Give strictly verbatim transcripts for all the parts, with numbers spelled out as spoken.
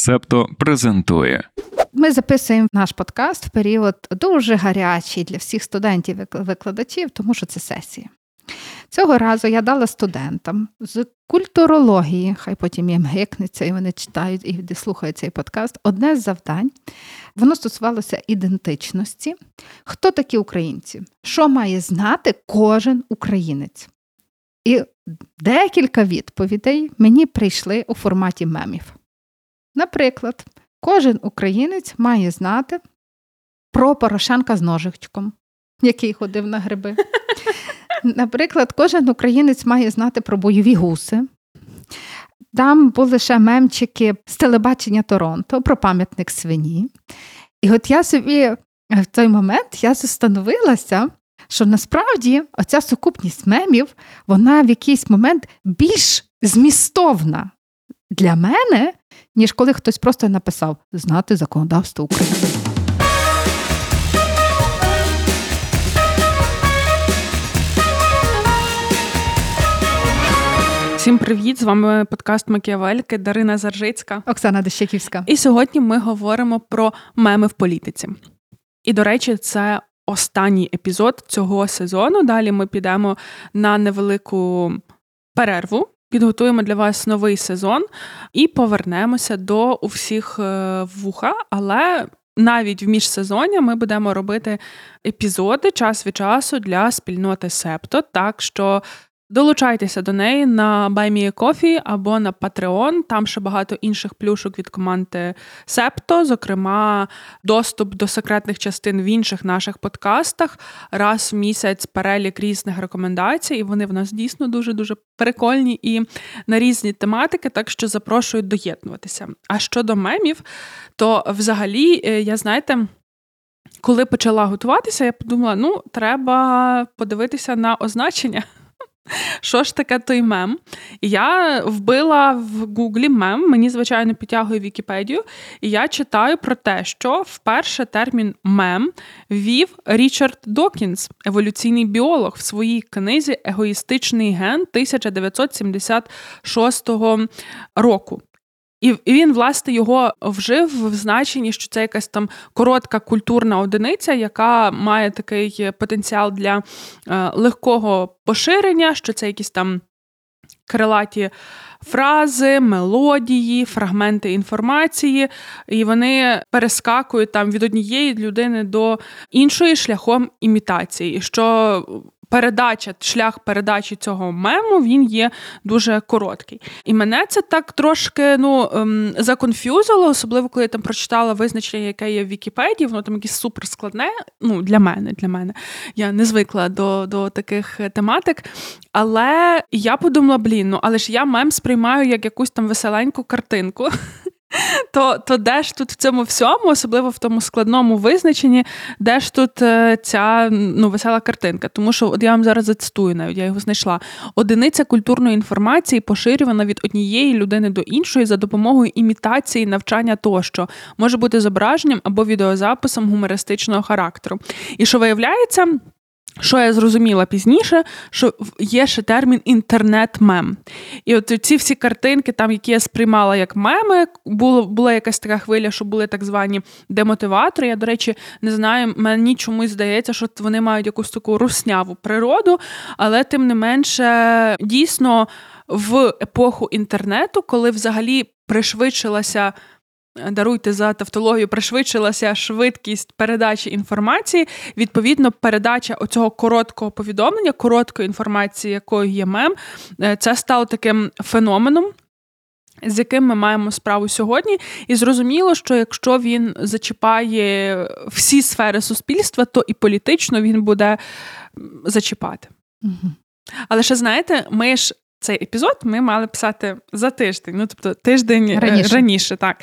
Септо презентує. Ми записуємо наш подкаст в період дуже гарячий для всіх студентів і викладачів, тому що це сесії. Цього разу я дала студентам з культурології, хай потім їм гикнеться, і вони читають і слухають цей подкаст. Одне з завдань, воно стосувалося ідентичності. Хто такі українці? Що має знати кожен українець? І декілька відповідей мені прийшли у форматі мемів. Наприклад, кожен українець має знати про Порошенка з ножичком, який ходив на гриби. Наприклад, кожен українець має знати про бойові гуси. Там були ще мемчики з телебачення Торонто про пам'ятник свині. І от я собі в той момент я зостановилася, що насправді оця сукупність мемів, вона в якийсь момент більш змістовна для мене, ніж коли хтось просто написав «Знати законодавство України». Всім привіт! З вами подкаст «Макіавельки», Дарина Заржицька, Оксана Дащаківська. І сьогодні ми говоримо про меми в політиці. І, до речі, це останній епізод цього сезону. Далі ми підемо на невелику перерву, підготуємо для вас новий сезон і повернемося до «У всіх вуха», але навіть в міжсезоння ми будемо робити епізоди час від часу для спільноти «Септо», так що долучайтеся до неї на Buy Me a Coffee або на Patreon. Там ще багато інших плюшок від команди Септо, зокрема, доступ до секретних частин в інших наших подкастах, раз в місяць перелік різних рекомендацій, і вони в нас дійсно дуже-дуже прикольні і на різні тематики, так що запрошую доєднуватися. А щодо мемів, то взагалі, я, знаєте, коли почала готуватися, я подумала, ну, треба подивитися на означення. Що ж таке той мем? Я вбила в Гуглі мем, мені, звичайно, підтягує Вікіпедію, і я читаю про те, що вперше термін «мем» ввів Річард Докінс, еволюційний біолог, в своїй книзі «Егоїстичний ген» тисяча дев'ятсот сімдесят шостого року. І він, власне, його вжив в значенні, що це якась там коротка культурна одиниця, яка має такий потенціал для легкого поширення, що це якісь там крилаті фрази, мелодії, фрагменти інформації, і вони перескакують там від однієї людини до іншої шляхом імітації, що передача, шлях передачі цього мему, він є дуже короткий. І мене це так трошки, ну, законфюзило, особливо, коли я там прочитала визначення, яке є в Вікіпедії, воно там якесь суперскладне, ну, для мене, для мене. Я не звикла до, до таких тематик, але я подумала, блін, ну, але ж я мем сприймаю як якусь там веселеньку картинку. То, то де ж тут в цьому всьому, особливо в тому складному визначенні, де ж тут ця, ну, весела картинка? Тому що, от я вам зараз зацитую навіть, я його знайшла. Одиниця культурної інформації поширювана від однієї людини до іншої за допомогою імітації, навчання тощо. Може бути зображенням або відеозаписом гумористичного характеру. І що виявляється, що я зрозуміла пізніше, що є ще термін «інтернет-мем». І от ці всі картинки, там, які я сприймала як меми, було, була якась така хвиля, що були так звані демотиватори. Я, до речі, не знаю, мені чомусь здається, що вони мають якусь таку русняву природу, але тим не менше, дійсно, в епоху інтернету, коли взагалі пришвидшилася, даруйте за тавтологію, пришвидшилася швидкість передачі інформації. Відповідно, передача оцього короткого повідомлення, короткої інформації, якою є мем, це стало таким феноменом, з яким ми маємо справу сьогодні. І зрозуміло, що якщо він зачіпає всі сфери суспільства, то і політично він буде зачіпати. Угу. Але ще, знаєте, ми ж цей епізод ми мали писати за тиждень, ну, тобто тиждень раніше. раніше, так.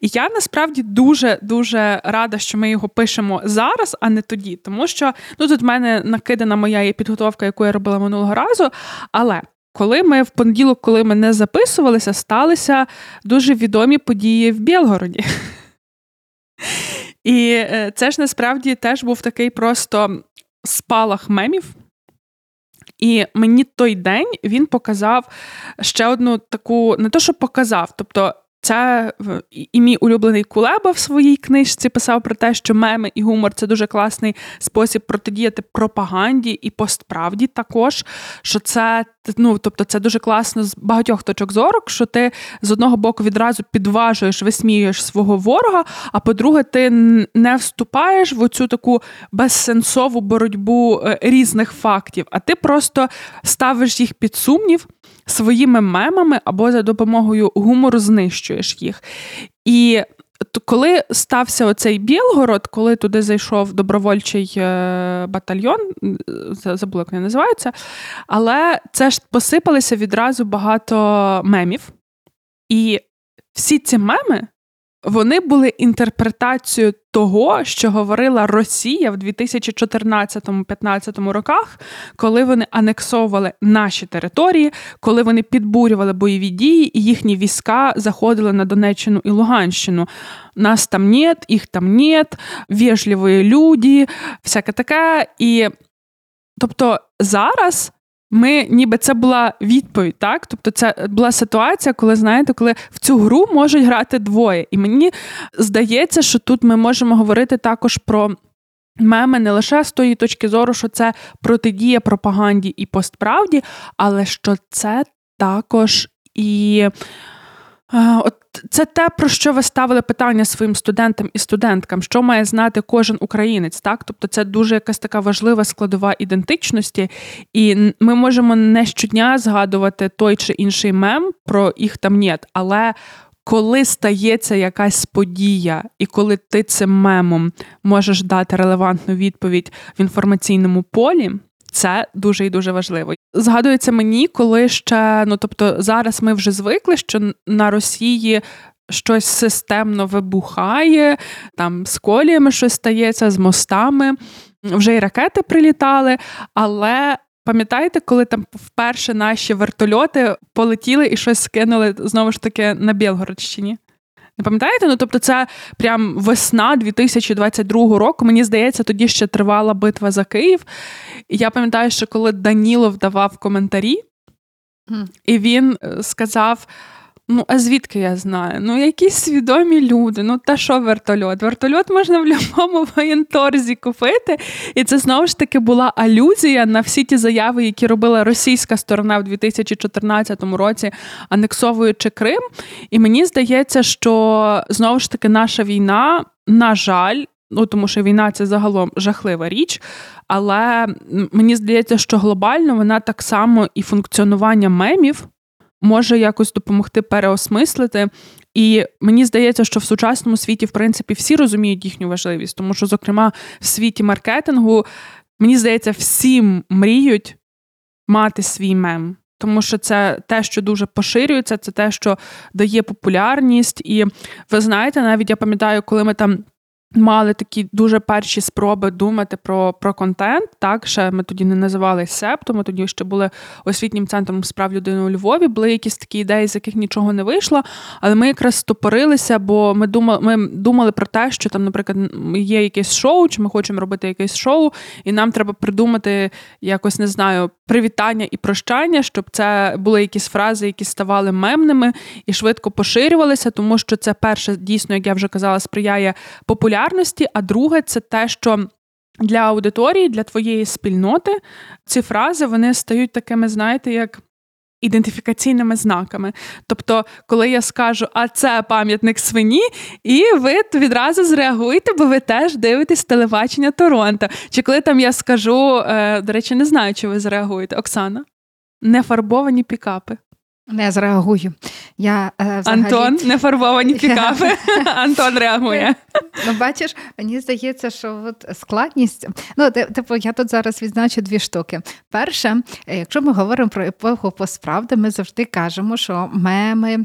І я, насправді, дуже-дуже рада, що ми його пишемо зараз, а не тоді, тому що, ну, тут в мене накидана моя підготовка, яку я робила минулого разу, але коли ми в понеділок, коли ми не записувалися, сталися дуже відомі події в Білгороді. І це ж, насправді, теж був такий просто спалах мемів. І мені той день він показав ще одну таку, не то що показав, тобто Це і мій улюблений Кулеба в своїй книжці писав про те, що меми і гумор – це дуже класний спосіб протидіяти пропаганді і постправді також, що це, ну, тобто це дуже класно з багатьох точок зору, що ти з одного боку відразу підважуєш, висміюєш свого ворога, а по-друге, ти не вступаєш в оцю таку безсенсову боротьбу різних фактів, а ти просто ставиш їх під сумнів, своїми мемами або за допомогою гумору знищуєш їх. І коли стався оцей Білгород, коли туди зайшов добровольчий батальйон, забула, як вони називаються, але це ж посипалися відразу багато мемів. І всі ці меми, вони були інтерпретацією того, що говорила Росія в дві тисячі чотирнадцятому-п'ятнадцятому роках, коли вони анексовували наші території, коли вони підбурювали бойові дії і їхні війська заходили на Донеччину і Луганщину. Нас там нет, їх там нет, вежливі люди, всяке таке. І тобто зараз ми, ніби це була відповідь, так? Тобто це була ситуація, коли, знаєте, коли в цю гру можуть грати двоє. І мені здається, що тут ми можемо говорити також про меми не лише з тої точки зору, що це протидія пропаганді і постправді, але що це також і... От це те, про що ви ставили питання своїм студентам і студенткам, що має знати кожен українець, так? Тобто це дуже якась така важлива складова ідентичності, і ми можемо не щодня згадувати той чи інший мем про їх там нет, але коли стається якась подія, і коли ти цим мемом можеш дати релевантну відповідь в інформаційному полі, це дуже і дуже важливо. Згадується мені, коли ще, ну тобто зараз ми вже звикли, що на Росії щось системно вибухає, там з коліями щось стається, з мостами, вже й ракети прилітали, але пам'ятаєте, коли там вперше наші вертольоти полетіли і щось скинули, знову ж таки, на Білгородщині? Не пам'ятаєте? Ну, тобто це прям весна дві тисячі двадцять другого року. Мені здається, тоді ще тривала битва за Київ. І я пам'ятаю, що коли Данілов давав коментарі, mm. і він сказав, ну, а звідки я знаю? Ну, якісь свідомі люди. Ну, та що вертольот? Вертольот можна в будь-якому воєнторзі купити. І це, знову ж таки, була алюзія на всі ті заяви, які робила російська сторона в дві тисячі чотирнадцятому році, анексовуючи Крим. І мені здається, що, знову ж таки, наша війна, на жаль, ну, тому що війна – це загалом жахлива річ, але мені здається, що глобально вона так само і функціонування мемів може якось допомогти переосмислити. І мені здається, що в сучасному світі, в принципі, всі розуміють їхню важливість. Тому що, зокрема, в світі маркетингу, мені здається, всім мріють мати свій мем. Тому що це те, що дуже поширюється, це те, що дає популярність. І ви знаєте, навіть я пам'ятаю, коли ми там мали такі дуже перші спроби думати про, про контент, так, ще ми тоді не називали Септо, ми тоді ще були освітнім центром справ людини у Львові, були якісь такі ідеї, з яких нічого не вийшло, але ми якраз стопорилися, бо ми думали, ми думали про те, що там, наприклад, є якесь шоу, чи ми хочемо робити якесь шоу, і нам треба придумати якось, не знаю, привітання і прощання, щоб це були якісь фрази, які ставали мемними і швидко поширювалися, тому що це перше, дійсно, як я вже казала, сприяє популярності, а друге, це те, що для аудиторії, для твоєї спільноти ці фрази, вони стають такими, знаєте, як ідентифікаційними знаками. Тобто, коли я скажу, а це пам'ятник свині, і ви відразу зреагуєте, бо ви теж дивитесь телебачення Торонто. Чи коли там я скажу, до речі, не знаю, чи ви зреагуєте, Оксана, нефарбовані пікапи. Не зреагую. Я, е, взагалі... Антон, нефарбовані пікапи. Антон реагує. Ну, бачиш, мені здається, що от складність... Ну, типу, я тут зараз відзначу дві штуки. Перше, якщо ми говоримо про епоху постправди, ми завжди кажемо, що меми,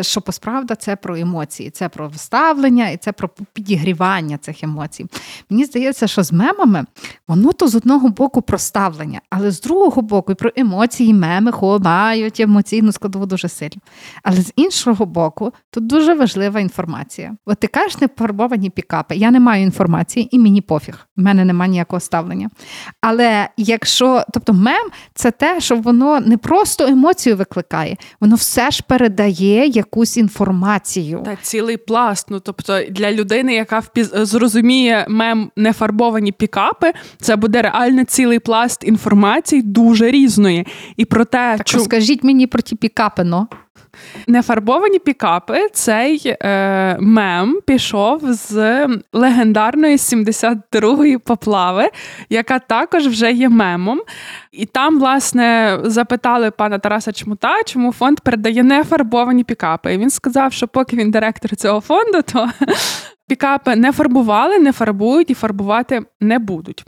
що постправда – це про емоції, це про вставлення і це про підігрівання цих емоцій. Мені здається, що з мемами воно то з одного боку про ставлення, але з другого боку і про емоції меми ховають емоційну складову. складову дуже сильно. Але з іншого боку, тут дуже важлива інформація. От ти кажеш, не пофарбовані пікапи. Я не маю інформації і мені пофіг. В мене немає ніякого ставлення. Але якщо, тобто мем – це те, що воно не просто емоцію викликає, воно все ж передає якусь інформацію. Та цілий пласт. Ну, тобто для людини, яка впіз... зрозуміє мем «нефарбовані пікапи», це буде реально цілий пласт інформації дуже різної. І про те, так, чу... скажіть мені про ті пікапи, но... Нефарбовані пікапи, цей е, мем пішов з легендарної сімдесят другої поплави, яка також вже є мемом. І там, власне, запитали пана Тараса Чмута, чому фонд передає нефарбовані пікапи. І він сказав, що поки він директор цього фонду, то пікапи не фарбували, не фарбують і фарбувати не будуть.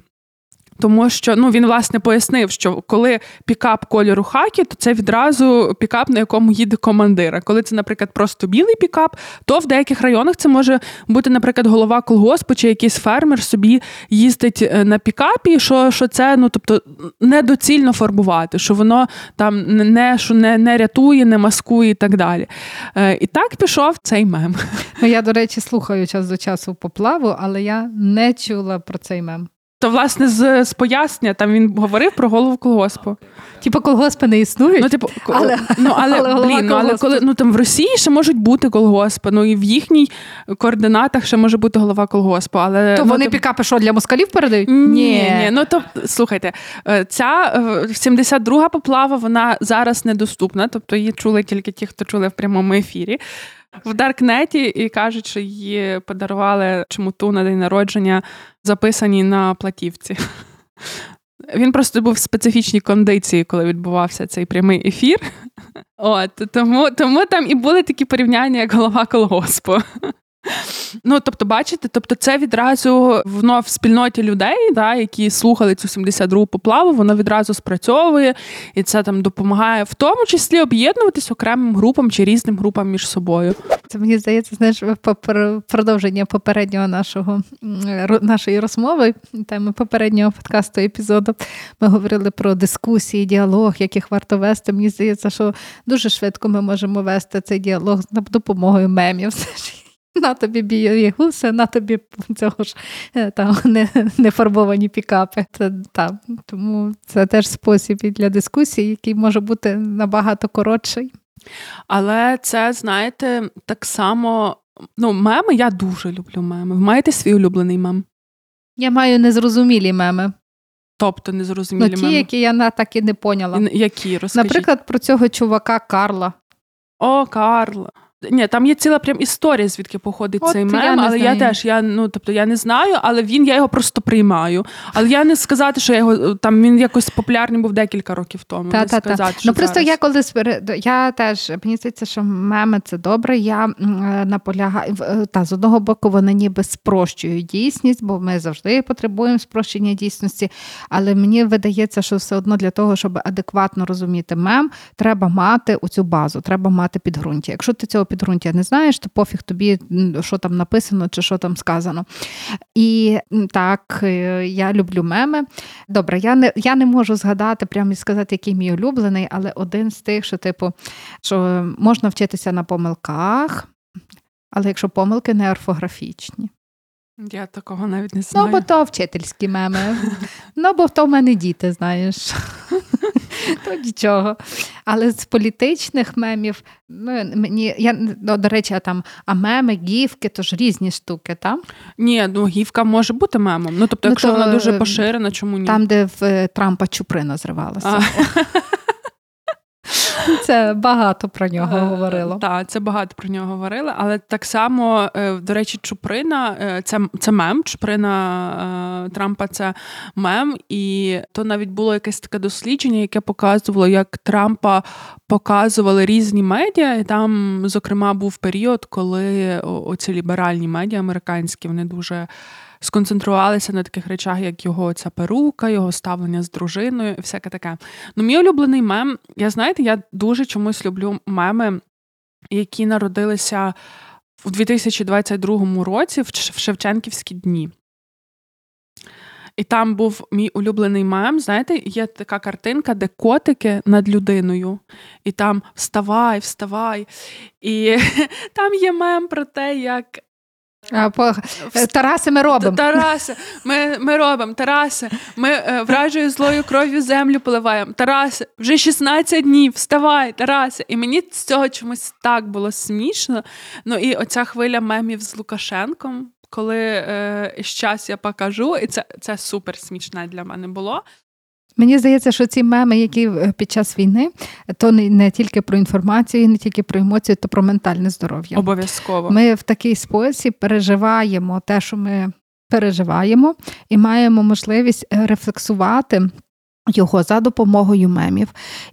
Тому що, ну, він, власне, пояснив, що коли пікап кольору хакі, то це відразу пікап, на якому їде командир. А коли це, наприклад, просто білий пікап, то в деяких районах це може бути, наприклад, голова колгоспу чи якийсь фермер собі їздить на пікапі, що, що це, ну, тобто, недоцільно фарбувати, що воно там не, що не, не рятує, не маскує і так далі. Е, і так пішов цей мем. Ну, я, до речі, слухаю час до часу поплаву, але я не чула про цей мем. То, власне, з, з пояснення, там він говорив про голову колгоспу. Типу, колгоспи не існують? Ну, типу, але, ну, але, але, блін, ну, але коли, ну, там в Росії ще можуть бути колгоспи, ну, і в їхніх координатах ще може бути голова колгоспу, але... То ну, вони тип... пікапи що, для москалів передають? Ні, ні, ні. Ну, то, слухайте, ця сімдесят друга поплава, вона зараз недоступна, тобто її чули тільки ті, хто чули в прямому ефірі. В Даркнеті, і кажуть, що її подарували Чмуту на день народження, записані на платівці. Він просто був в специфічній кондиції, коли відбувався цей прямий ефір. От, тому, тому там і були такі порівняння, як голова колгоспу. Ну, тобто, бачите, тобто це відразу воно в спільноті людей, да, які слухали цю сімдесят другу поплаву, воно відразу спрацьовує, і це там допомагає в тому числі об'єднуватись окремим групам чи різним групам між собою. Це, мені здається, знаєш, продовження попереднього нашого, нашої розмови, теми попереднього подкасту епізоду. Ми говорили про дискусії, діалог, яких варто вести. Мені здається, що дуже швидко ми можемо вести цей діалог за допомогою мемів. На тобі білі гуси, на тобі цього ж там не, не фарбовані пікапи. Це, та, тому це теж спосіб і для дискусії, який може бути набагато коротший. Але це, знаєте, так само, ну, меми, я дуже люблю меми. Ви маєте свій улюблений мем? Я маю незрозумілі меми. Тобто незрозумілі ну, ті, меми? Ті, які я так і не поняла. І, які, розкажіть. Наприклад, про цього чувака Карла. О, Карла. Ні, там є ціла прям історія, звідки походить от цей мем, я але знаю. я теж, я, ну, тобто, я не знаю, але він, я його просто приймаю. Але я не сказати, що я його, там, він якось популярний був декілька років тому. Та, не та, сказати, та. Що ну, просто зараз. я колись, я теж, мені здається, що меми – це добре, я наполягаю, та, з одного боку, вони ніби спрощують дійсність, бо ми завжди потребуємо спрощення дійсності, але мені видається, що все одно для того, щоб адекватно розуміти мем, треба мати оцю базу, треба мати підґрунтя. Якщо ти цього підґрунтя не знаєш, то пофіг тобі, що там написано чи що там сказано. І так, я люблю меми. Добре, я не, я не можу згадати, прямо і сказати, який мій улюблений, але один з тих, що, типу, що можна вчитися на помилках, але якщо помилки не орфографічні. Я такого навіть не знаю. Ну, бо то вчительські меми. Ну, бо то в мене діти, знаєш. То нічого. Але з політичних мемів, ну, мені, я, ну, до речі, а там, а меми, гівки, то ж різні штуки, там? Ні, ну, гівка може бути мемом. Ну, тобто, якщо ну, то, вона дуже поширена, чому ні? Там, де в Трампа чуприна зривалася. Це багато про нього говорило. Так, це багато про нього говорили, але так само, до речі, чуприна, це, це мем, чуприна Трампа – це мем, і то навіть було якесь таке дослідження, яке показувало, як Трампа показували різні медіа, і там, зокрема, був період, коли оці ліберальні медіа американські, вони дуже сконцентрувалися на таких речах, як його ця перука, його ставлення з дружиною і всяке таке. Ну, мій улюблений мем, я, знаєте, я дуже чомусь люблю меми, які народилися у дві тисячі двадцять другому році в Шевченківські дні. І там був мій улюблений мем, знаєте, є така картинка, де котики над людиною. І там «Вставай, вставай». І там є мем про те, як... А, по... Тарасе, ми робимо. Тарасе, ми, ми робимо. Тарасе, ми е, вражою злою кров'ю землю поливаємо. Тарасе, вже шістнадцять днів, вставай, Тарасе. І мені з цього чомусь так було смішно. Ну і оця хвиля мемів з Лукашенком, коли е, щас я покажу, і це, це супер смішне для мене було. Мені здається, що ці меми, які під час війни, то не тільки про інформацію, не тільки про емоції, то про ментальне здоров'я. Обов'язково. Ми в такий спосіб переживаємо те, що ми переживаємо, і маємо можливість рефлексувати його за допомогою мемів.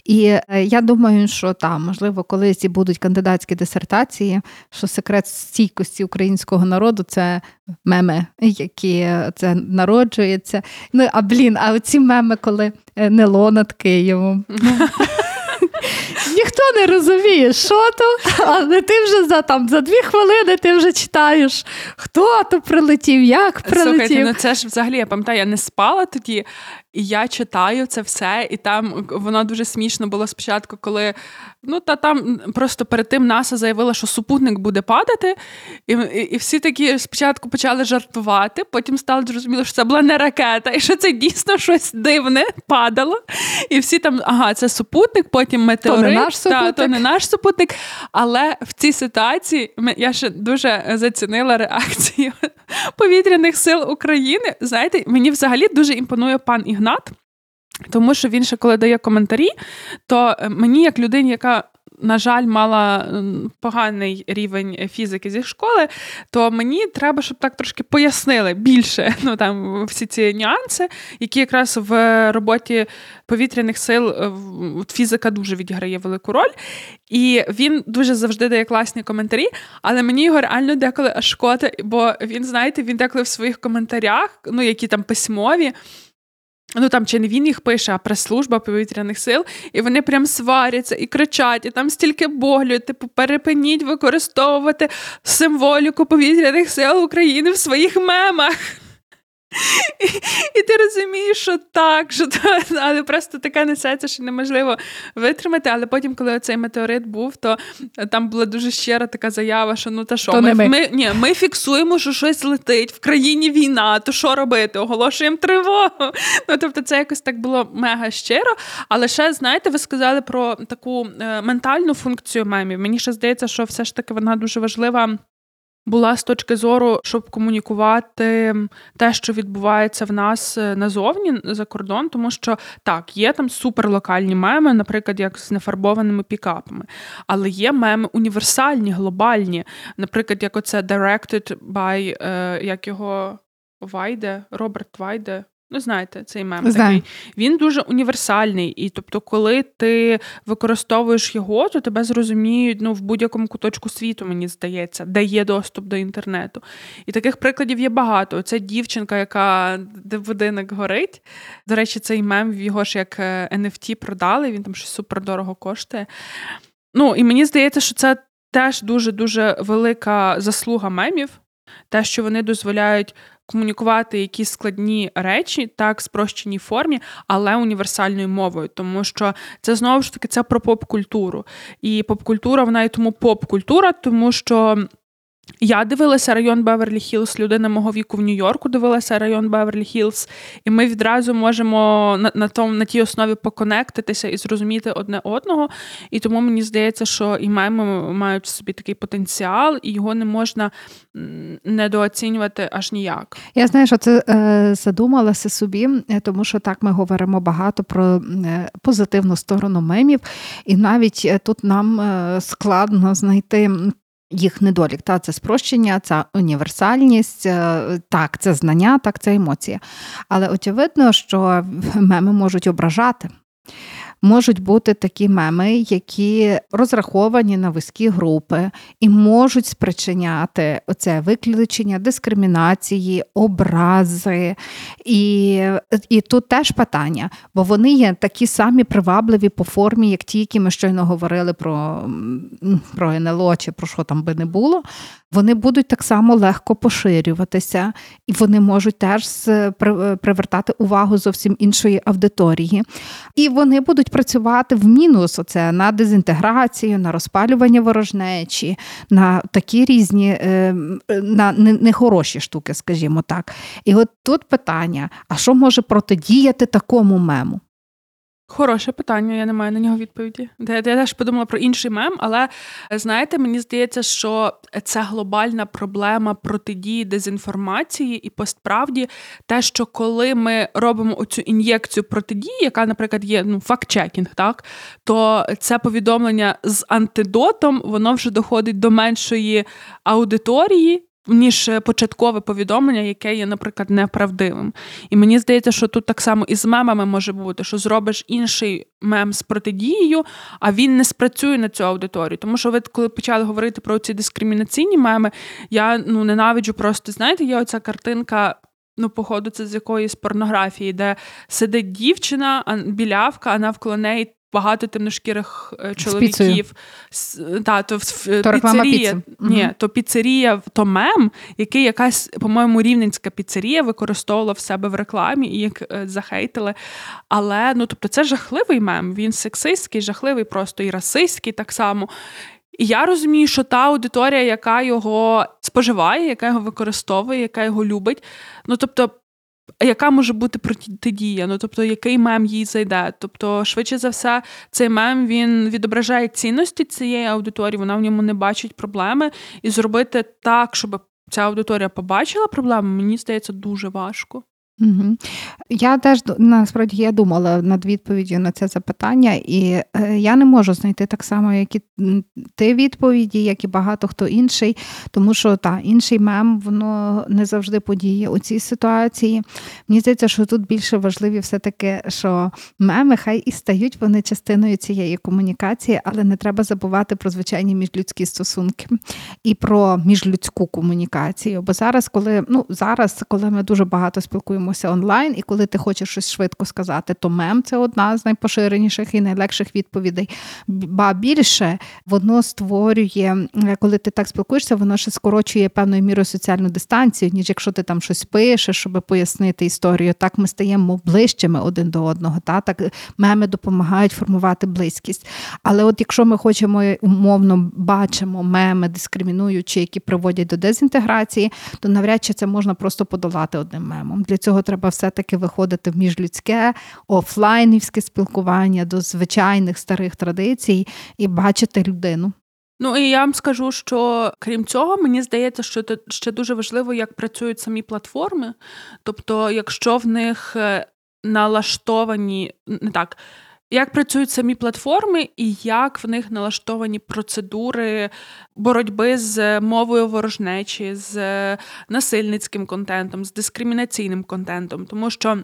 І я думаю, що там, можливо, колись і будуть кандидатські дисертації, що секрет стійкості українського народу – це меми, які це народжується. Ну, а блін, а оці меми, коли НЛО над Києвом. Ніхто не розуміє, що то, але ти вже за, там, за дві хвилини ти вже читаєш, хто то прилетів, як прилетів. Слухайте, ну це ж взагалі, я пам'ятаю, я не спала тоді, і я читаю це все, і там воно дуже смішно було спочатку, коли, ну та там просто перед тим НАСА заявила, що супутник буде падати, і, і, і всі такі спочатку почали жартувати, потім стало зрозуміло, що це була не ракета, і що це дійсно щось дивне падало, і всі там, ага, це супутник, потім метеорит. То не наш супутник. Та, то не наш супутник, але в цій ситуації я ще дуже зацінила реакцію повітряних сил України. Знаєте, мені взагалі дуже імпонує пан Ігнат, тому що він ще коли дає коментарі, то мені як людині, яка, на жаль, мала поганий рівень фізики зі школи, то мені треба, щоб так трошки пояснили більше, ну, там, всі ці нюанси, які якраз в роботі повітряних сил фізика дуже відіграє велику роль. І він дуже завжди дає класні коментарі, але мені його реально деколи аж шкода, бо він, знаєте, він деколи в своїх коментарях, ну, які там письмові, ну, там, чи не він їх пише, а прес-служба повітряних сил, і вони прям сваряться і кричать, і там стільки болю, типу, перепиніть використовувати символіку повітряних сил України в своїх мемах. І, і ти розумієш, що так, що так, але просто таке несеться, що неможливо витримати, але потім, коли оцей метеорит був, то там була дуже щира така заява, що ну та що, ми, ми. Ми, ні, ми фіксуємо, що щось летить, в країні війна, то що робити, оголошуємо тривогу. Ну, тобто це якось так було мега щиро, але ще, знаєте, ви сказали про таку е, ментальну функцію мемів, мені ще здається, що все ж таки вона дуже важлива була з точки зору, щоб комунікувати те, що відбувається в нас назовні, за кордон, тому що, так, є там суперлокальні меми, наприклад, як з нефарбованими пікапами, але є меми універсальні, глобальні, наприклад, як оце directed by, як його, Вайде, Роберт Вайде, ну, знаєте, цей мем такий. Він дуже універсальний, і, тобто, коли ти використовуєш його, то тебе зрозуміють, ну, в будь-якому куточку світу, мені здається, де є доступ до інтернету. І таких прикладів є багато. Оця дівчинка, яка, де будинок горить, до речі, цей мем, його ж як ен еф ті продали, він там щось супердорого коштує. Ну, і мені здається, що це теж дуже-дуже велика заслуга мемів, те, що вони дозволяють комунікувати якісь складні речі, так, спрощеній формі, але універсальною мовою, тому що це, знову ж таки, це про поп-культуру. І поп-культура, вона і тому поп-культура, тому що я дивилася район Беверлі-Хіллз, людина мого віку в Нью-Йорку дивилася район Беверлі-Хіллз, і ми відразу можемо на, на, том, на тій основі поконектитися і зрозуміти одне одного, і тому мені здається, що і меми мають в собі такий потенціал, і його не можна недооцінювати аж ніяк. Я знаю, що це е, задумалася собі, тому що так ми говоримо багато про позитивну сторону мемів, і навіть тут нам складно знайти їх недолік. Та, це спрощення, це універсальність, так, це знання, так, це емоція. Але очевидно, що меми можуть ображати. Можуть бути такі меми, які розраховані на вузькі групи і можуть спричиняти оце виключення, дискримінації, образи. І, і тут теж питання, бо вони є такі самі привабливі по формі, як ті, які ми щойно говорили про, про ен ел о, чи про що там би не було. вони будуть так само легко поширюватися, і вони можуть теж привертати увагу зовсім іншої аудиторії. І вони будуть працювати в мінус оце, на дезінтеграцію, на розпалювання ворожнечі, на такі різні, на нехороші штуки, скажімо так. І от тут питання, а що може протидіяти такому мему? Хороше питання, я не маю на нього відповіді. Я, я теж подумала про інший мем, але, знаєте, мені здається, що це глобальна проблема протидії дезінформації і постправді те, що коли ми робимо оцю ін'єкцію протидії, яка, наприклад, є ну, факт-чекінг, так, то це повідомлення з антидотом, воно вже доходить до меншої аудиторії, ніж початкове повідомлення, яке є, наприклад, неправдивим. І мені здається, що тут так само і з мемами може бути, що зробиш інший мем з протидією, а він не спрацює на цю аудиторію. Тому що ви, коли почали говорити про ці дискримінаційні меми, я ну, ненавиджу просто, знаєте, є оця картинка, ну, походу, це з якоїсь порнографії, де сидить дівчина, білявка, а навколо неї багато темношкірих чоловіків. Та, то, то піцерія, ні, угу. то піцерія, то мем, який якась, по-моєму, рівненська піцерія використовувала в себе в рекламі і як захейтили. Але, ну, тобто, це жахливий мем. Він сексистський, жахливий просто і расистський так само. І я розумію, що та аудиторія, яка його споживає, яка його використовує, яка його любить, ну, тобто, яка може бути протидія, ну, тобто, який мем їй зайде. Тобто, швидше за все, цей мем, він відображає цінності цієї аудиторії, вона в ньому не бачить проблеми. І зробити так, щоб ця аудиторія побачила проблеми, мені здається, дуже важко. Угу. Я теж, насправді, я думала над відповіддю на це запитання, і я не можу знайти так само, як і ти відповіді, як і багато хто інший, тому що, та, інший мем, воно не завжди подіє у цій ситуації. Мені здається, що тут більше важливі все-таки, що меми, хай і стають вони частиною цієї комунікації, але не треба забувати про звичайні міжлюдські стосунки і про міжлюдську комунікацію. Бо зараз, коли, ну, зараз, коли ми дуже багато спілкуємося онлайн, і коли ти хочеш щось швидко сказати, то мем – це одна з найпоширеніших і найлегших відповідей. Ба більше, воно створює, коли ти так спілкуєшся, воно ще скорочує певною мірою соціальну дистанцію, ніж якщо ти там щось пишеш, щоб пояснити історію. Так ми стаємо ближчими один до одного. Та? Так меми допомагають формувати близькість. Але от якщо ми хочемо, умовно, бачимо меми дискримінуючі, які приводять до дезінтеграції, то навряд чи це можна просто подолати одним мемом. Для цього треба все-таки виходити в міжлюдське, офлайнівське спілкування до звичайних старих традицій і бачити людину. Ну, і я вам скажу, що, крім цього, мені здається, що це ще дуже важливо, як працюють самі платформи. Тобто, якщо в них налаштовані, не так, як працюють самі платформи і як в них налаштовані процедури боротьби з мовою ворожнечі, з насильницьким контентом, з дискримінаційним контентом. Тому що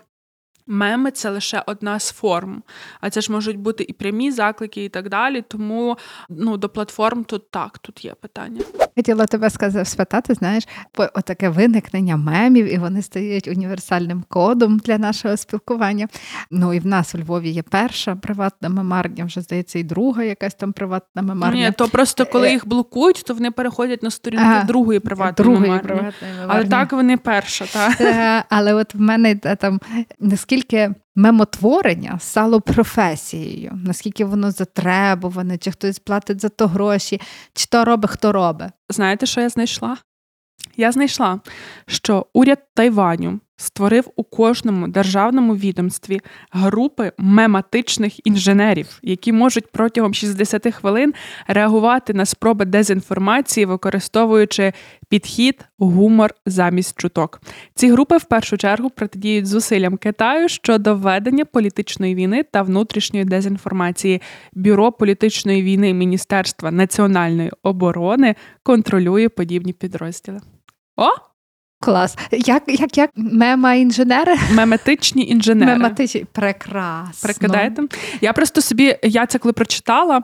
меми – це лише одна з форм, а це ж можуть бути і прямі заклики, і так далі. Тому ну, до платформ тут так, тут є питання. Хотіла тебе спитати, знаєш, отаке виникнення мемів, і вони стають універсальним кодом для нашого спілкування. Ну і в нас у Львові є перша приватна мемарня, вже, здається, і друга якась там приватна мемарня. Ні, то просто коли їх блокують, то вони переходять на сторінки ага, другої приватної мемарні. Приватної мемарні. Але так вони перша, так. Ага, але от в мене там, наскільки Наскільки мемотворення стало професією, наскільки воно затребуване, чи хтось платить за то гроші, чи то робить, хто робить. Знаєте, що я знайшла? Я знайшла, що уряд Тайваню створив у кожному державному відомстві групи мематичних інженерів, які можуть протягом шістдесят хвилин реагувати на спроби дезінформації, використовуючи підхід гумор замість чуток. Ці групи в першу чергу протидіють зусиллям Китаю щодо ведення політичної війни та внутрішньої дезінформації. Бюро політичної війни Міністерства національної оборони контролює подібні підрозділи. О! Клас. Як, як, як? Мема-інженери? Меметичні інженери. Мематичні. Прекрасно. Прикидаєте? Я просто собі, я це коли прочитала,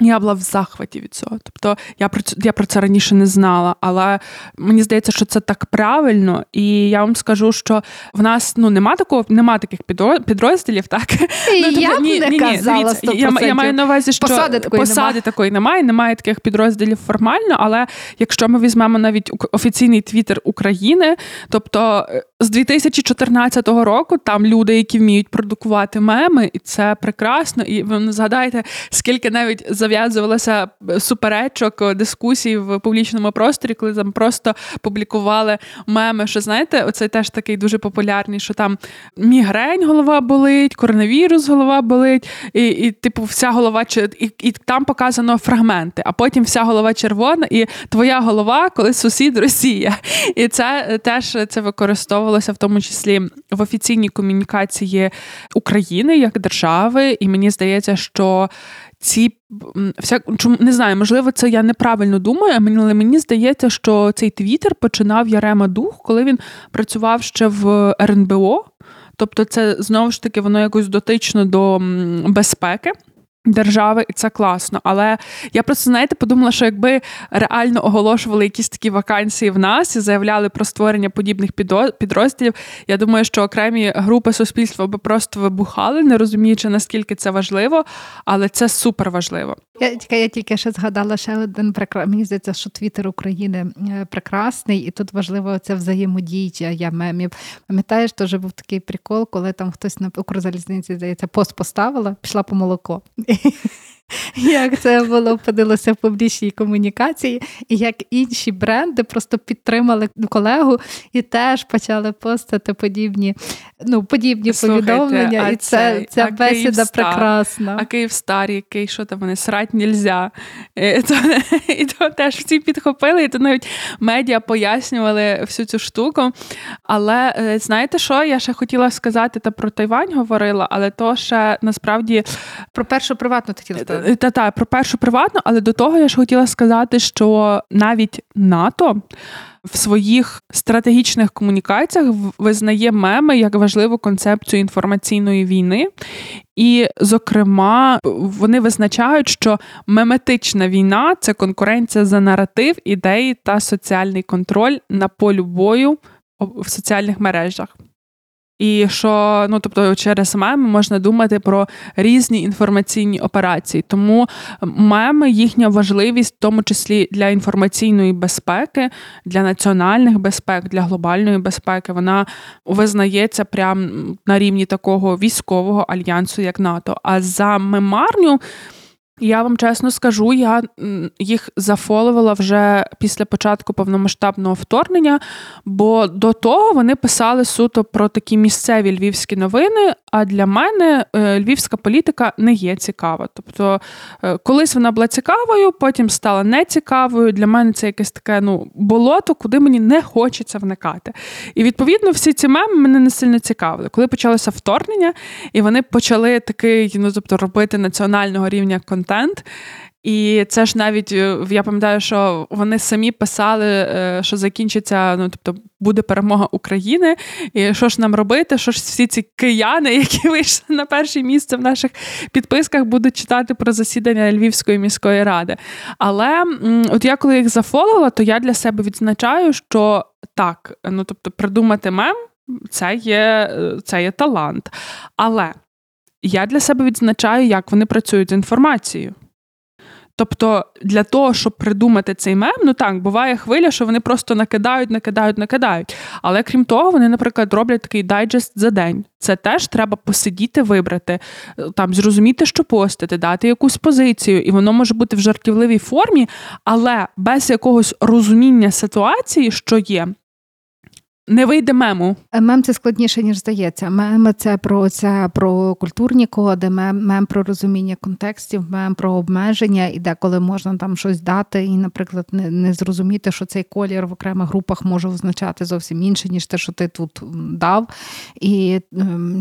Я була в захваті від цього. Тобто я про це, я про це раніше не знала, але мені здається, що це так правильно. І я вам скажу, що в нас ну нема такого, нема таких підрозділів, так? І ну, я тобто, ні, не ні, казала сто відсотків. Я, я маю на увазі, що посади такої, посади нема. такої немає, немає таких підрозділів формально, але якщо ми візьмемо навіть офіційний Твіттер України, тобто з дві тисячі чотирнадцятого року там люди, які вміють продукувати меми, і це прекрасно. І ви згадаєте, скільки навіть зав'язувалося суперечок, дискусій в публічному просторі, коли там просто публікували меми, що, знаєте, оцей теж такий дуже популярний, що там мігрень голова болить, коронавірус голова болить, і, і типу вся голова, і, і там показано фрагменти, а потім вся голова червона, і твоя голова, коли сусід Росія. І це теж це використовувалося в тому числі в офіційній комунікації України як держави, і мені здається, що ці вся не знаю, можливо, це я неправильно думаю, але мені здається, що цей Твіттер починав Ярема Дух, коли він працював ще в ер ен бе о. Тобто це, знову ж таки, воно якось дотично до безпеки держави, і це класно. Але я просто, знаєте, подумала, що якби реально оголошували якісь такі вакансії в нас і заявляли про створення подібних підрозділів, я думаю, що окремі групи суспільства би просто вибухали, не розуміючи, наскільки це важливо, але це супер важливо. Я, я тільки ще згадала ще один прекрасний, мені здається, що Твіттер України прекрасний, і тут важливо це взаємодія мемів. Пам'ятаєш, теж був такий прикол, коли там хтось на Укрзалізниці, здається, пост поставила, пішла по молоко. Як це було подилося в публічній комунікації, і як інші бренди просто підтримали колегу і теж почали постати подібні, ну, подібні Слухайте, повідомлення, і це, ця бесіда Київстар, прекрасна. А Київстар, який, що там вони, срать нельзя. І то, і то теж всі підхопили, і то навіть медіа пояснювали всю цю штуку. Але знаєте що, я ще хотіла сказати, та про Тайвань говорила, але то ще насправді... Про першу приватну ти хотіла сказати. Та-та, про першу приватну, але до того я ж хотіла сказати, що навіть НАТО в своїх стратегічних комунікаціях визнає меми як важливу концепцію інформаційної війни. І, зокрема, вони визначають, що меметична війна – це конкуренція за наратив, ідеї та соціальний контроль на полю бою в соціальних мережах. І що, ну, тобто, через меми можна думати про різні інформаційні операції. Тому меми, їхня важливість, в тому числі для інформаційної безпеки, для національних безпек, для глобальної безпеки, вона визнається прямо на рівні такого військового альянсу, як НАТО. А за мемарню, я вам чесно скажу, я їх зафоловила вже після початку повномасштабного вторгнення, бо до того вони писали суто про такі місцеві львівські новини, а для мене львівська політика не є цікава. Тобто, колись вона була цікавою, потім стала нецікавою. Для мене це якесь таке, ну, болото, куди мені не хочеться вникати. І, відповідно, всі ці меми мене не сильно цікавили. Коли почалося вторгнення, і вони почали такий, ну, тобто, робити національного рівня контент, контент. І це ж навіть, я пам'ятаю, що вони самі писали, що закінчиться, ну, тобто, буде перемога України, і що ж нам робити, що ж всі ці кияни, які вийшли на перше місце в наших підписках, будуть читати про засідання Львівської міської ради. Але от я коли їх зафолила, то я для себе відзначаю, що так, ну, тобто, придумати мем, це є, це є талант. Але я для себе відзначаю, як вони працюють з інформацією. Тобто, для того, щоб придумати цей мем, ну так, буває хвиля, що вони просто накидають, накидають, накидають. Але, крім того, вони, наприклад, роблять такий дайджест за день. Це теж треба посидіти, вибрати, там, зрозуміти, що постити, дати якусь позицію. І воно може бути в жартівливій формі, але без якогось розуміння ситуації, що є, не вийде мему. Мем – це складніше, ніж здається. Мем – це про, це про культурні коди, мем, мем про розуміння контекстів, мем про обмеження, і деколи можна там щось дати і, наприклад, не, не зрозуміти, що цей колір в окремих групах може означати зовсім інше, ніж те, що ти тут дав. І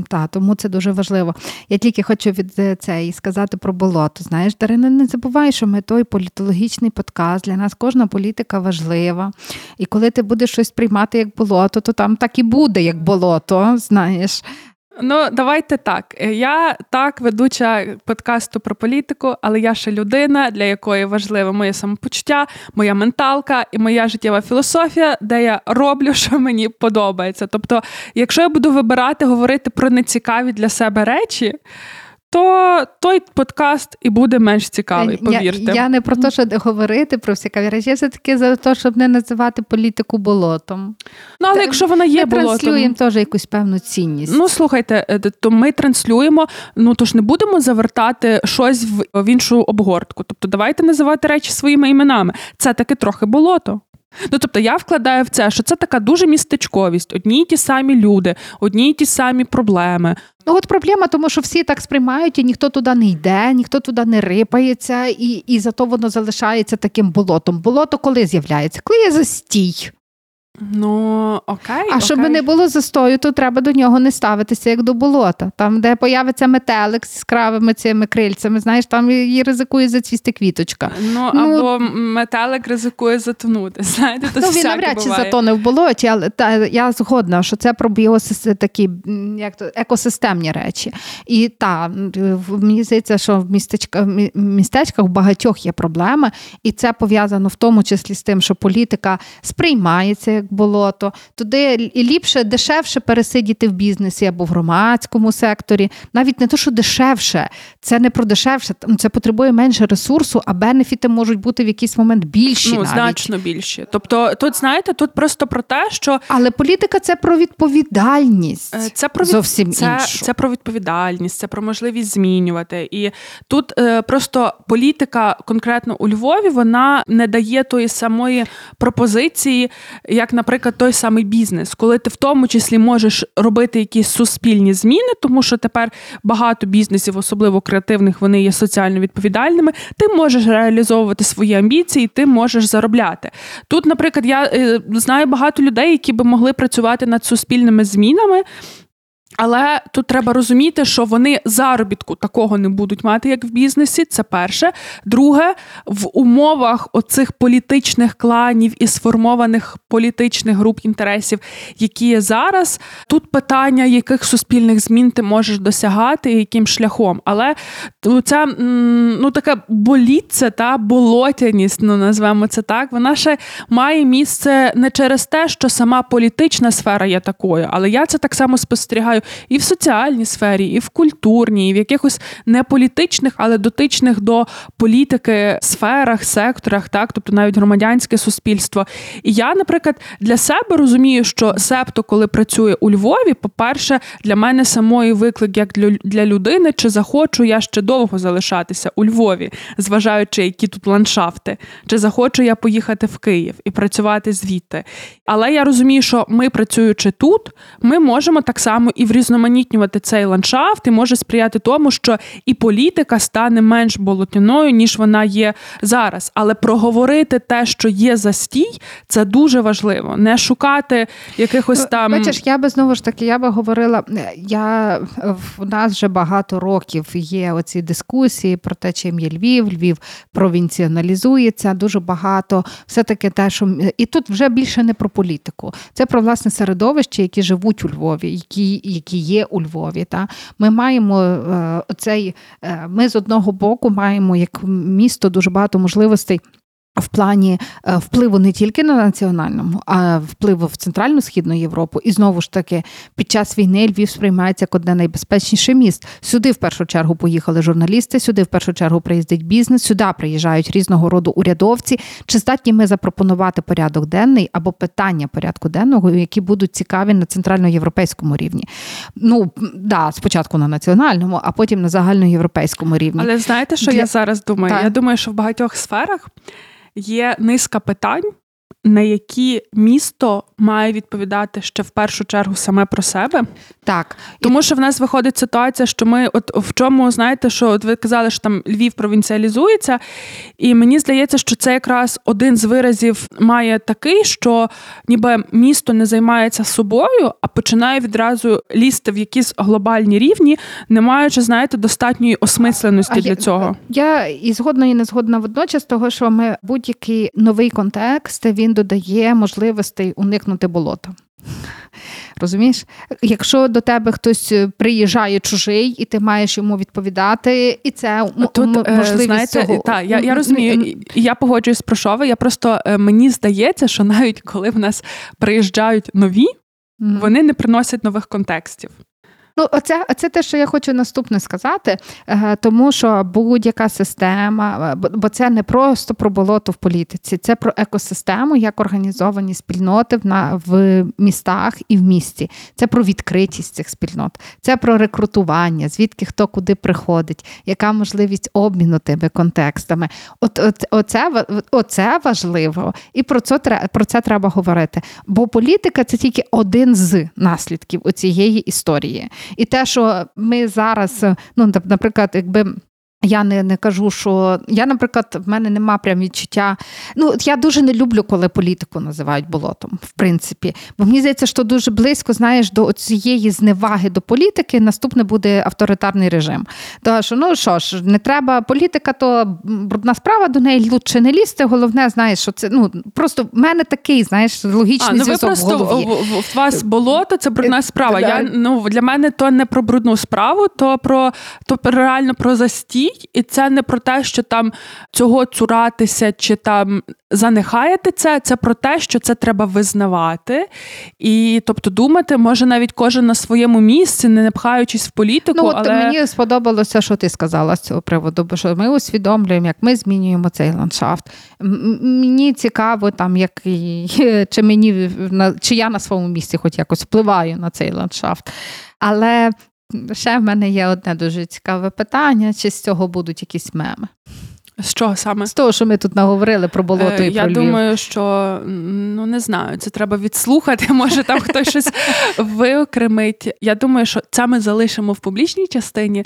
та, тому це дуже важливо. Я тільки хочу від цей сказати про болото. Знаєш, Дарина, не забувай, що ми той політологічний подкаст, для нас кожна політика важлива. І коли ти будеш щось приймати як болото, то там так і буде, як болото, знаєш. Ну, давайте так. Я так ведуча подкасту про політику, але я ще людина, для якої важливе моє самопочуття, моя менталка і моя життєва філософія, де я роблю, що мені подобається. Тобто, якщо я буду вибирати, говорити про нецікаві для себе речі, то той подкаст і буде менш цікавий, повірте. Я, я не про те, що говорити про цікаві речі, я все-таки за те, щоб не називати політику болотом. Ну, але та, якщо вона є ми болотом... Ми транслюємо теж якусь певну цінність. Ну, слухайте, то ми транслюємо, ну, то ж не будемо завертати щось в, в іншу обгортку. Тобто, давайте називати речі своїми іменами. Це таки трохи болото. Ну, тобто, я вкладаю в це, що це така дуже містечковість. Одні й ті самі люди, одні й ті самі проблеми. Ну, от проблема, тому що всі так сприймають, і ніхто туди не йде, ніхто туди не рипається, і, і зато воно залишається таким болотом. Болото коли з'являється? Коли є застій. Ну, окей. А окей. Щоб не було застою, то треба до нього не ставитися, як до болота. Там, де появиться метелик з кравими цими крильцями, знаєш, там її ризикує зацвісти квіточка. Ну, ну або метелик ризикує затонути, знаєте, то ну, всяке буває. Він навряд чи затоне в болоті, але та, я згодна, що це про біосис... такі, як то, екосистемні речі. І та, мені здається, що в містечках, містечках в багатьох є проблеми, і це пов'язано в тому числі з тим, що політика сприймається як болото, туди ліпше, дешевше пересидіти в бізнесі або в громадському секторі. Навіть не то, що дешевше, це не про дешевше, це потребує менше ресурсу, а бенефіти можуть бути в якийсь момент більші. Ну, навіть. Значно більші. Тобто, тут, знаєте, тут просто про те, що... Але політика – це про відповідальність. Це про від... зовсім це, іншу. Це про відповідальність, це про можливість змінювати. І тут е, просто політика конкретно у Львові, вона не дає тої самої пропозиції, як Як, наприклад, той самий бізнес, коли ти в тому числі можеш робити якісь суспільні зміни, тому що тепер багато бізнесів, особливо креативних, вони є соціально відповідальними, ти можеш реалізовувати свої амбіції, ти можеш заробляти. Тут, наприклад, я знаю багато людей, які би могли працювати над суспільними змінами, але тут треба розуміти, що вони заробітку такого не будуть мати, як в бізнесі, це перше. Друге, в умовах оцих політичних кланів і сформованих політичних груп інтересів, які є зараз, тут питання, яких суспільних змін ти можеш досягати і яким шляхом. Але ця, ну, така боліця, та болотяність, ну, назвемо це так, вона ще має місце не через те, що сама політична сфера є такою, але я це так само спостерігаю і в соціальній сфері, і в культурній, і в якихось не політичних, але дотичних до політики сферах, секторах, так, тобто навіть громадянське суспільство. І я, наприклад, для себе розумію, що Септо, коли працює у Львові, по-перше, для мене самої виклик, як для людини, чи захочу я ще довго залишатися у Львові, зважаючи, які тут ландшафти, чи захочу я поїхати в Київ і працювати звідти. Але я розумію, що ми, працюючи тут, ми можемо так само і врізноманітнювати цей ландшафт, і може сприяти тому, що і політика стане менш болотяною, ніж вона є зараз. Але проговорити те, що є застій, це дуже важливо. Не шукати якихось там... Бачиш, я би знову ж таки, я би говорила, я, в нас вже багато років є оці дискусії про те, чим є Львів, Львів провінціоналізується, дуже багато, все-таки те, що... І тут вже більше не про політику. Це про, власне, середовище, які живуть у Львові, які які є у Львові. Та? Ми маємо е, оцей, е, ми з одного боку маємо як місто дуже багато можливостей в плані впливу не тільки на національному, а впливу в Центрально-Східну Європу. І знову ж таки, під час війни Львів сприймається як одне найбезпечніше міст. Сюди в першу чергу поїхали журналісти, сюди в першу чергу приїздить бізнес, сюди приїжджають різного роду урядовці. Чи здатні ми запропонувати порядок денний або питання порядку денного, які будуть цікаві на центральноєвропейському рівні? Ну, да, спочатку на національному, а потім на загальноєвропейському рівні. Але знаєте, що Для... я зараз думаю? Так. Я думаю, що в багатьох сферах є низка питань, на які місто має відповідати ще в першу чергу саме про себе. Так. Тому що в нас виходить ситуація, що ми, от в чому, знаєте, що от ви казали, що там Львів провінціалізується, і мені здається, що це якраз один з виразів має такий, що ніби місто не займається собою, а починає відразу лізти в якісь глобальні рівні, не маючи, знаєте, достатньої осмисленості а для я, цього. Я і згодна, і не згодна водночас того, що ми будь-який новий контекст, він додає можливостей уникнути болота. Розумієш? Якщо до тебе хтось приїжджає чужий, і ти маєш йому відповідати, і це м- тут, м- можливість знаєте, цього. Та, я, я розумію, я погоджуюсь про що ви, я просто, мені здається, що навіть коли в нас приїжджають нові, mm. вони не приносять нових контекстів. Ну, оце, це те, що я хочу наступне сказати, тому що будь-яка система, бо це не просто про болото в політиці, це про екосистему, як організовані спільноти в містах і в місті. Це про відкритість цих спільнот, це про рекрутування, звідки хто куди приходить, яка можливість обміну тими контекстами. От, от, оце, оце важливо, і про це, про це треба говорити. Бо політика – це тільки один з наслідків цієї історії. І те, що ми зараз, ну, наприклад, якби я не, не кажу, що... Я, наприклад, в мене нема прям відчуття... Ну, я дуже не люблю, коли політику називають болотом, в принципі. Бо мені здається, що дуже близько, знаєш, до цієї зневаги до політики наступне буде авторитарний режим. Тому що, ну, що ж, не треба... Політика – то брудна справа, до неї лучше не лізти. Головне, знаєш, що це... Ну, просто в мене такий, знаєш, логічний а, ну, зв'язок в голові. А, ну, ви просто... У вас болото – це брудна справа. Да. Я, ну, для мене то не про брудну справу, то, про, то реально про застій. І це не про те, що там цього цуратися чи там занехаєте це, це про те, що це треба визнавати. І, тобто, думати, може, навіть кожен на своєму місці, не напхаючись в політику. Ну, от але... мені сподобалося, що ти сказала з цього приводу, бо що ми усвідомлюємо, як ми змінюємо цей ландшафт. Мені цікаво, там, як, чи, мені, чи я на своєму місці хоч якось впливаю на цей ландшафт. Але... Ще в мене є одне дуже цікаве питання, чи з цього будуть якісь меми? З чого саме? З того, що ми тут наговорили про болото е, і про Львів. Я думаю, що, ну не знаю, це треба відслухати, може там хтось щось виокремить. Я думаю, що це ми залишимо в публічній частині.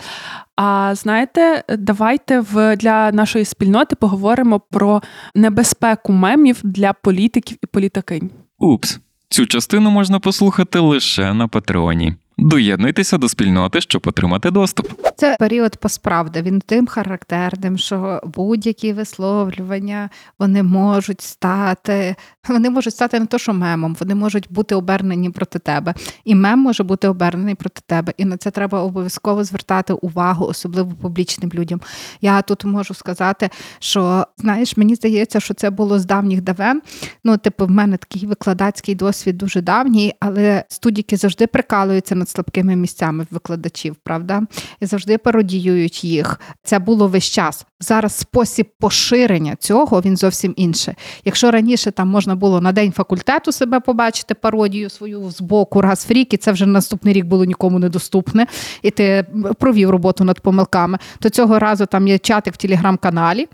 А знаєте, давайте в, для нашої спільноти поговоримо про небезпеку мемів для політиків і політикинь. Упс, цю частину можна послухати лише на Патреоні. Доєднуйтеся до спільноти, щоб отримати доступ. Це період посправди. Він тим характерним, що будь-які висловлювання, вони можуть стати, вони можуть стати не то, що мемом, вони можуть бути обернені проти тебе. І мем може бути обернений проти тебе. І на це треба обов'язково звертати увагу, особливо публічним людям. Я тут можу сказати, що, знаєш, мені здається, що це було з давніх давен. Ну, типу, в мене такий викладацький досвід дуже давній, але студіки завжди прикалуються над слабкими місцями викладачів, правда? І завжди пародіюють їх. Це було весь час. Зараз спосіб поширення цього, він зовсім інший. Якщо раніше там можна було на день факультету себе побачити, пародію свою збоку раз в рік, і це вже наступний рік було нікому недоступне, і ти провів роботу над помилками, то цього разу там є чатик в телеграм-каналі,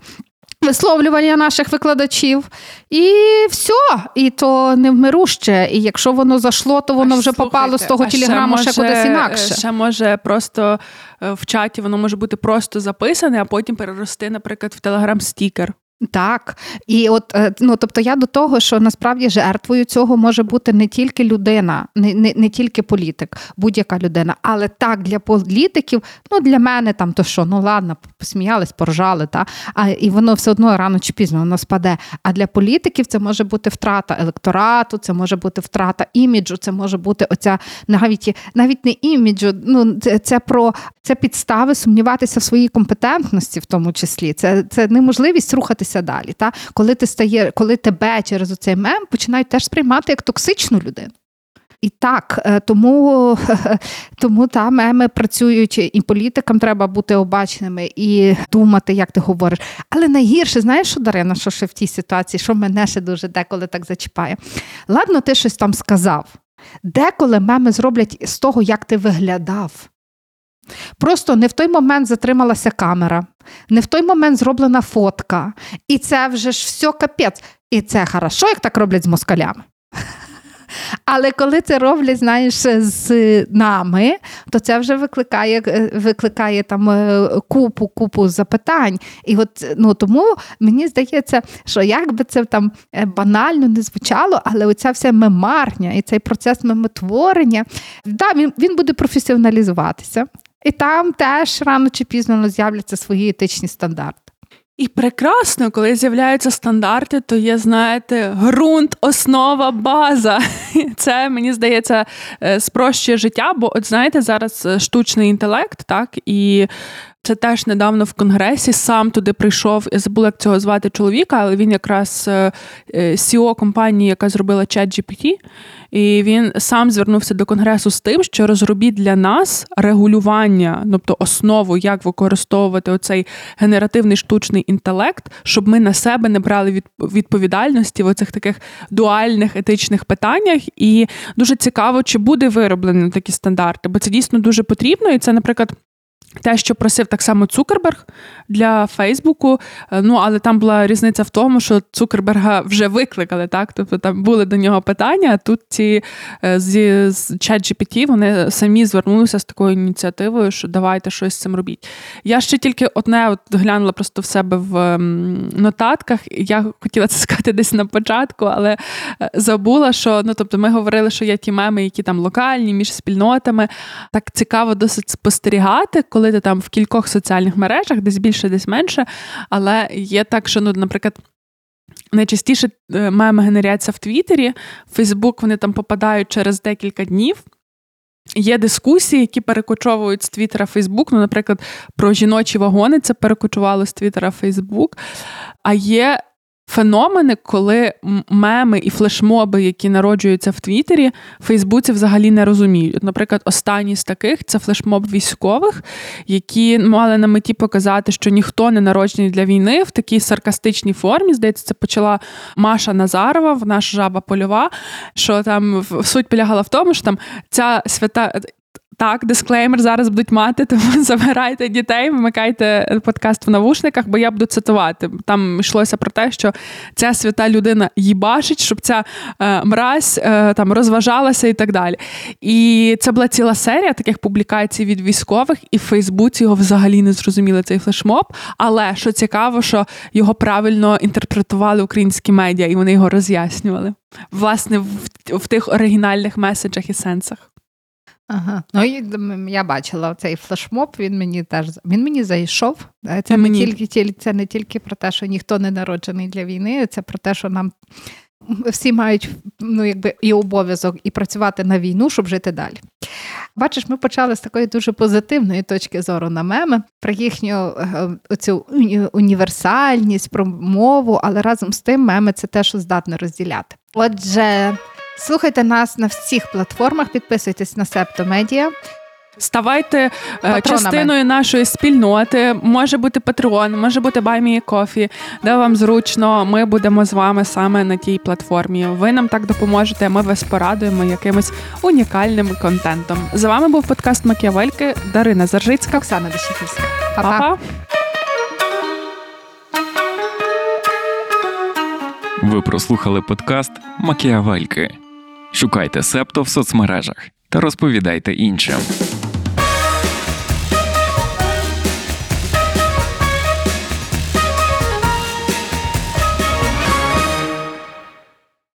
висловлювання наших викладачів. І все. І то не вмируще. І якщо воно зайшло, то воно а вже слухайте, попало з того телеграму ще, ще кудись інакше. Ще може просто в чаті воно може бути просто записане, а потім перерости, наприклад, в телеграм-стікер. Так. І от, ну, тобто я до того, що насправді жертвою цього може бути не тільки людина, не, не, не тільки політик, будь-яка людина, але так для політиків, ну, для мене там то що, ну, ладно, посміялись, поржали, та, а і воно все одно рано чи пізно воно спаде. А для політиків це може бути втрата електорату, це може бути втрата іміджу, це може бути оця навіть, навіть не іміджу, ну, це, це про це підстави сумніватися в своїй компетентності в тому числі. Це, це неможливість рухатися далі, та? Коли ти стає, коли тебе через оцей мем починають теж сприймати як токсичну людину. І так, тому, тому та, меми працюють, і політикам треба бути обачними, і думати, як ти говориш. Але найгірше, знаєш, що, Дарина, що ще в тій ситуації, що мене ще дуже деколи так зачіпає. Ладно, ти щось там сказав. Деколи меми зроблять з того, як ти виглядав. Просто не в той момент затрималася камера, не в той момент зроблена фотка. І це вже ж все капець. І це хорошо, як так роблять з москалями. Але коли це роблять, знаєш, з нами, то це вже викликає, викликає там купу-купу запитань. І от, ну, тому мені здається, що як би це там банально не звучало, але оця вся мемарня і цей процес мемотворення, да, він, він буде професіоналізуватися. І там теж рано чи пізно з'являться свої етичні стандарти. І прекрасно, коли з'являються стандарти, то є, знаєте, ґрунт, основа, база. Це, мені здається, спрощує життя, бо, от знаєте, зараз штучний інтелект, так, і це теж недавно в Конгресі, сам туди прийшов, я забула, як цього звати чоловіка, але він якраз сі і о компанії, яка зробила ChatGPT, і він сам звернувся до Конгресу з тим, що розробіть для нас регулювання, тобто основу, як використовувати оцей генеративний штучний інтелект, щоб ми на себе не брали відповідальності в оцих таких дуальних етичних питаннях. І дуже цікаво, чи буде вироблено такі стандарти, бо це дійсно дуже потрібно, і це, наприклад, те, що просив так само Цукерберг для Фейсбуку, ну, але там була різниця в тому, що Цукерберга вже викликали, так? Тобто там були до нього питання, а тут ці з, з ChatGPT, вони самі звернулися з такою ініціативою, що давайте щось з цим робіть. Я ще тільки одне от глянула просто в себе в нотатках, я хотіла це сказати десь на початку, але забула, що, ну, тобто ми говорили, що є ті меми, які там локальні, між спільнотами, так цікаво досить спостерігати, коли ти там в кількох соціальних мережах, десь більше, десь менше, але є так, що, ну, наприклад, найчастіше меми генеряться в Твіттері, в Фейсбук вони там попадають через декілька днів. Є дискусії, які перекочовують з Твіттера в Фейсбук, ну, наприклад, про жіночі вагони, це перекочувало з Твіттера в Фейсбук, а є феномени, коли меми і флешмоби, які народжуються в Твіттері, в Фейсбуці взагалі не розуміють. Наприклад, останній з таких – це флешмоб військових, які мали на меті показати, що ніхто не народжений для війни в такій саркастичній формі. Здається, це почала Маша Назарова, вона ж жаба польова, що там суть полягала в тому, що там ця свята... Так, дисклеймер зараз будуть мати, тому забирайте дітей, вимикайте подкаст в навушниках, бо я буду цитувати. Там йшлося про те, що ця свята людина їбашить, щоб ця е, мразь е, там розважалася і так далі. І це була ціла серія таких публікацій від військових, і в Фейсбуці його взагалі не зрозуміли, цей флешмоб. Але, що цікаво, що його правильно інтерпретували українські медіа, і вони його роз'яснювали. Власне, в, в тих оригінальних меседжах і сенсах. Ага, ну я бачила цей флешмоб, він мені теж він мені зайшов. Це не тільки це не тільки про те, що ніхто не народжений для війни, це про те, що нам всі мають, ну, якби і обов'язок, і працювати на війну, щоб жити далі. Бачиш, ми почали з такої дуже позитивної точки зору на меми, про їхню оцю універсальність, про мову, але разом з тим меми це те, що здатне розділяти. Отже, слухайте нас на всіх платформах, підписуйтесь на Септо Медіа. Ставайте Патронами. Частиною нашої спільноти. Може бути Патреон, може бути Buy Me a Coffee, де вам зручно. Ми будемо з вами саме на тій платформі. Ви нам так допоможете, ми вас порадуємо якимось унікальним контентом. З вами був подкаст Макіавельки, Дарина Заржицька, Оксана Дащаківська. Па-па! Ви прослухали подкаст «Макіавельки». Шукайте Септо в соцмережах та розповідайте іншим.